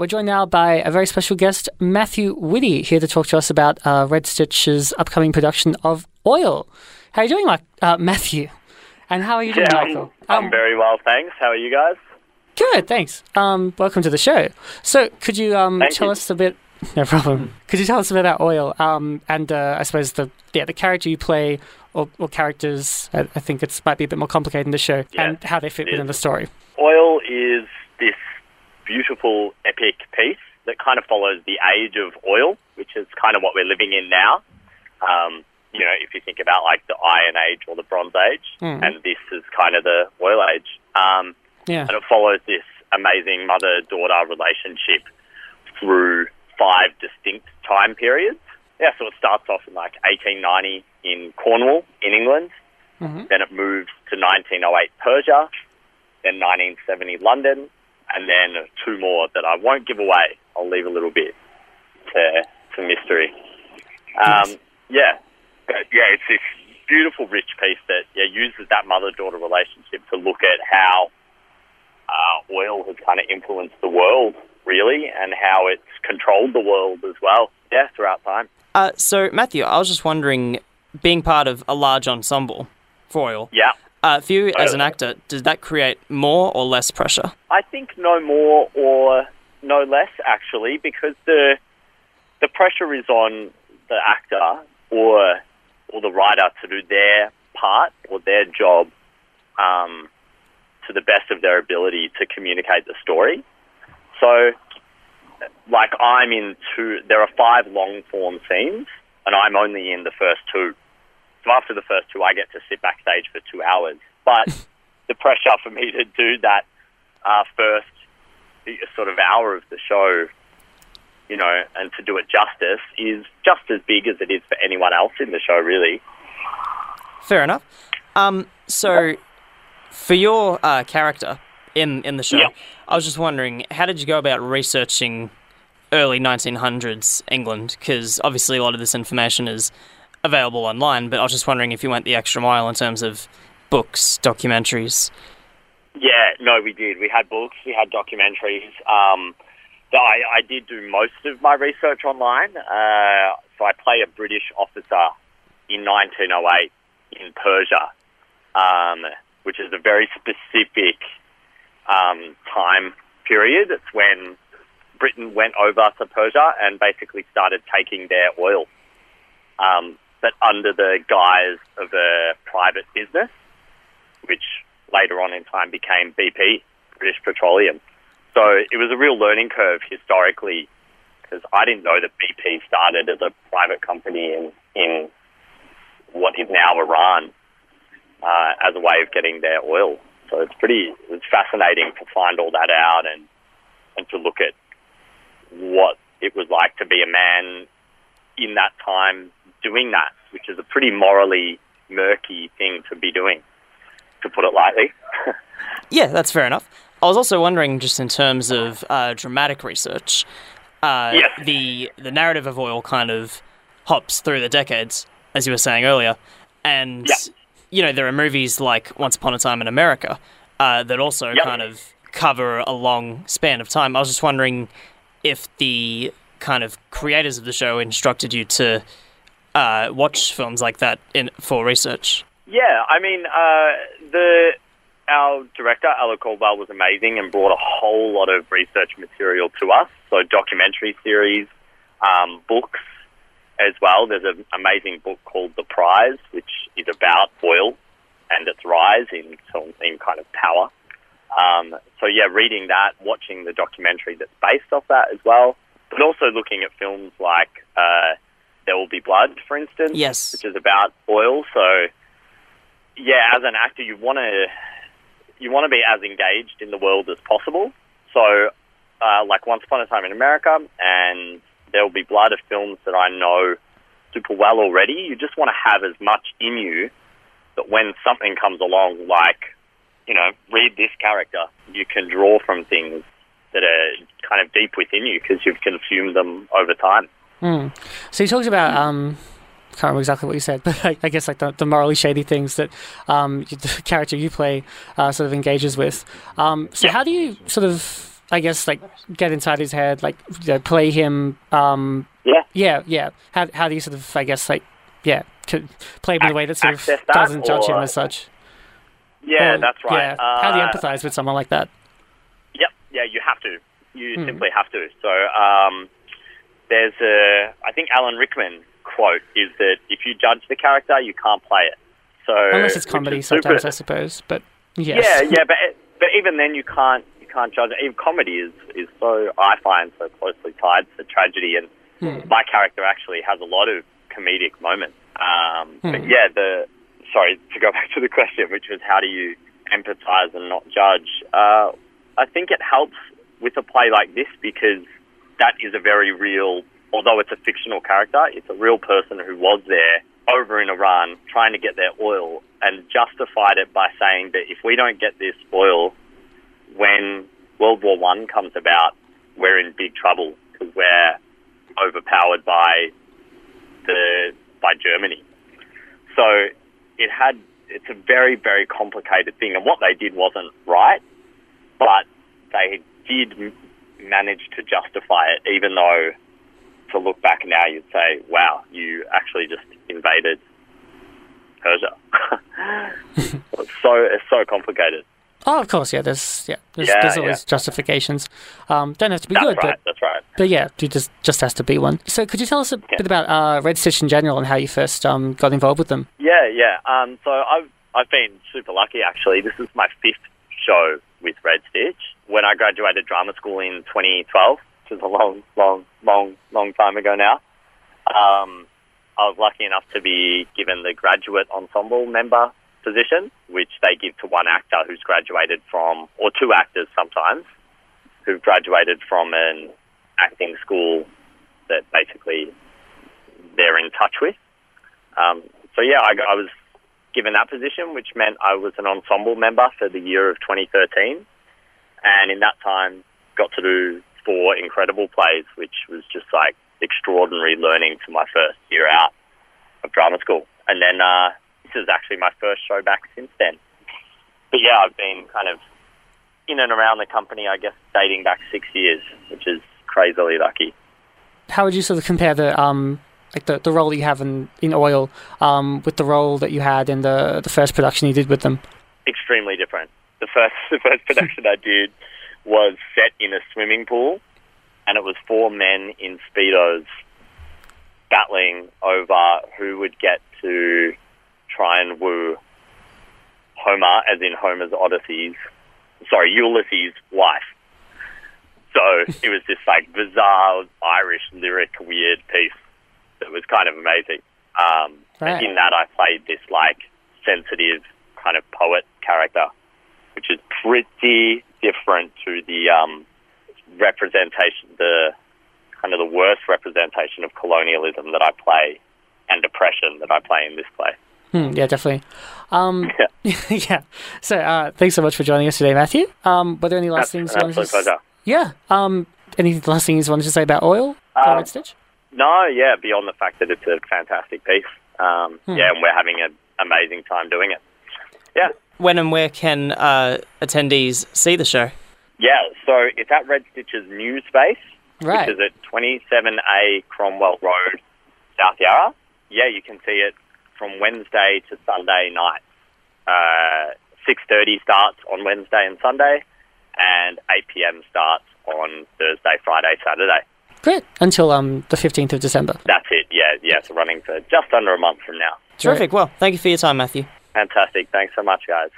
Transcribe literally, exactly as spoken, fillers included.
We're joined now by a very special guest, Matthew Whitty, here to talk to us about uh, Red Stitch's upcoming production of Oil. How are you doing, Mike, uh, Matthew? And how are you doing, yeah, Michael? I'm, um, I'm very well, thanks. How are you guys? Good, thanks. Um, welcome to the show. So, could you um, tell you. us a bit? No problem. Could you tell us a bit about Oil? Um, and uh, I suppose the yeah the character you play, or, or characters. I, I think it might be a bit more complicated in the show, yeah, and how they fit within the story. Oil is this beautiful, epic piece that kind of follows the age of oil, which is kind of what we're living in now. Um, You know, if you think about, like, the Iron Age or the Bronze Age, mm. and this is kind of the Oil Age. Um, yeah. And it follows this amazing mother-daughter relationship through five distinct time periods. Yeah, so it starts off in, like, eighteen ninety in Cornwall, in England. Mm-hmm. Then it moves to nineteen oh eight Persia, then nineteen seventy London, and then two more that I won't give away. I'll leave a little bit to, to mystery. Um, nice. Yeah. Yeah, it's this beautiful, rich piece that yeah, uses that mother-daughter relationship to look at how uh, oil has kind of influenced the world, really, and how it's controlled the world as well, yeah, throughout time. Uh, so, Matthew, I was just wondering, being part of a large ensemble for Oil, yeah. uh, for you totally. as an actor, did that create more or less pressure? I think no more or no less, actually, because the the pressure is on the actor or... or the writer to do their part or their job um, to the best of their ability to communicate the story. So, like, I'm in two... There are five long-form scenes, and I'm only in the first two. So after the first two, I get to sit backstage for two hours. But the pressure for me to do that uh, first sort of hour of the show, you know, and to do it justice, is just as big as it is for anyone else in the show, really. Fair enough. Um, so, yeah. for your uh, character in, in the show, yeah. I was just wondering, how did you go about researching early nineteen hundreds England? Because obviously a lot of this information is available online, but I was just wondering if you went the extra mile in terms of books, documentaries. Yeah, no, we did. We had books, we had documentaries, um... I, I did do most of my research online. Uh, so I play a British officer in nineteen oh eight in Persia, um, which is a very specific um, time period. It's when Britain went over to Persia and basically started taking their oil, um, but under the guise of a private business, which later on in time became B P, British Petroleum. So it was a real learning curve historically, because I didn't know that B P started as a private company in, in what is now Iran uh, as a way of getting their oil. So it's pretty it's fascinating to find all that out and, and to look at what it was like to be a man in that time doing that, which is a pretty morally murky thing to be doing, to put it lightly. Yeah, that's fair enough. I was also wondering, just in terms of uh, dramatic research, uh, yes. the the narrative of Oil kind of hops through the decades, as you were saying earlier, and yep. you know there are movies like Once Upon a Time in America uh, that also yep. kind of cover a long span of time. I was just wondering if the kind of creators of the show instructed you to uh, watch films like that in, for research. Yeah, I mean uh, the. Our director, Ella Caldwell, was amazing and brought a whole lot of research material to us, so documentary series, um, books as well. There's an amazing book called The Prize, which is about oil and its rise in, in kind of power. Um, so, yeah, reading that, watching the documentary that's based off that as well, but also looking at films like uh, There Will Be Blood, for instance, yes. which is about oil. So, yeah, as an actor, you want to... You want to be as engaged in the world as possible. So, uh, like Once Upon a Time in America and There Will Be Blood, of films that I know super well already, you just want to have as much in you that when something comes along, like, you know, read this character, you can draw from things that are kind of deep within you because you've consumed them over time. Mm. So you talked about... Um I can't remember exactly what you said, but I, I guess like the, the morally shady things that um, the character you play uh, sort of engages with. Um, so yeah. how do you sort of I guess, like, get inside his head, like, you know, play him. Um, yeah. Yeah, yeah. How how do you sort of, I guess, like, yeah, play him in a way that sort of that doesn't or... judge him as such? Yeah, or, that's right. Yeah. Uh, how do you empathize with someone like that? Yep. Yeah, you have to. You mm. simply have to. So um, there's a, I think Alan Rickman quote is that if you judge the character, you can't play it. So unless it's comedy sometimes, super, I suppose. But yes. Yeah, yeah, but it, but even then you can't. can't judge it. Even comedy is, is so, I find, so closely tied to tragedy, and mm. my character actually has a lot of comedic moments. Um, mm. But yeah, the sorry, to go back to the question, which was how do you empathise and not judge? Uh, I think it helps with a play like this because that is a very real, although it's a fictional character, it's a real person who was there over in Iran trying to get their oil and justified it by saying that if we don't get this oil, when World War One comes about, we're in big trouble because we're overpowered by the by Germany. So it had it's a very, very complicated thing, and what they did wasn't right, but they did manage to justify it, even though to look back now you'd say, wow, you actually just invaded Persia. it's so it's so complicated. Oh, of course, yeah. There's yeah, there's, yeah, there's always yeah. justifications. Um, don't have to be that's good, right, but that's right. But yeah, you just just has to be one. So, could you tell us a yeah. bit about uh, Red Stitch in general and how you first um, got involved with them? Yeah, yeah. Um, so I've I've been super lucky actually. This is my fifth show with Red Stitch. When I graduated drama school in twenty twelve, which is a long, long, long, long time ago now, um, I was lucky enough to be given the graduate ensemble member position, which they give to one actor who's graduated from, or two actors sometimes, who've graduated from an acting school that basically they're in touch with. Um, so yeah, I, I was given that position, which meant I was an ensemble member for the year of twenty thirteen. And in that time, got to do four incredible plays, which was just like extraordinary learning for my first year out of drama school. And then, uh, This is actually my first show back since then. But yeah, I've been kind of in and around the company, I guess, dating back six years, which is crazily lucky. How would you sort of compare the um, like the, the role you have in, in Oil um, with the role that you had in the, the first production you did with them? Extremely different. The first, the first production I did was set in a swimming pool, and it was four men in Speedos battling over who would get to try and woo Homer, as in Homer's Odysseys, sorry, Ulysses' wife. So it was this like bizarre Irish lyric weird piece that was kind of amazing. Um, right. In that I played this like sensitive kind of poet character, which is pretty different to the um, representation, the kind of the worst representation of colonialism that I play and depression that I play in this play. Hmm, yeah, definitely. Um, yeah. yeah. So, uh, thanks so much for joining us today, Matthew. Um, were there any last That's, things you wanted to say? Yeah. Um, any last things you wanted to say about Oil? Um, Red Stitch? No, yeah, beyond the fact that it's a fantastic piece. Um, hmm. Yeah, and we're having an amazing time doing it. Yeah. When and where can uh, attendees see the show? Yeah, so it's at Red Stitch's new space, right, which is at twenty-seven A Cromwell Road, South Yarra. Yeah, you can see it from Wednesday to Sunday night. Uh, six thirty starts on Wednesday and Sunday, and eight p.m. starts on Thursday, Friday, Saturday. Great. Until um, the fifteenth of December. That's it, yeah. Yeah, it's running for just under a month from now. Terrific. Well, thank you for your time, Matthew. Fantastic. Thanks so much, guys.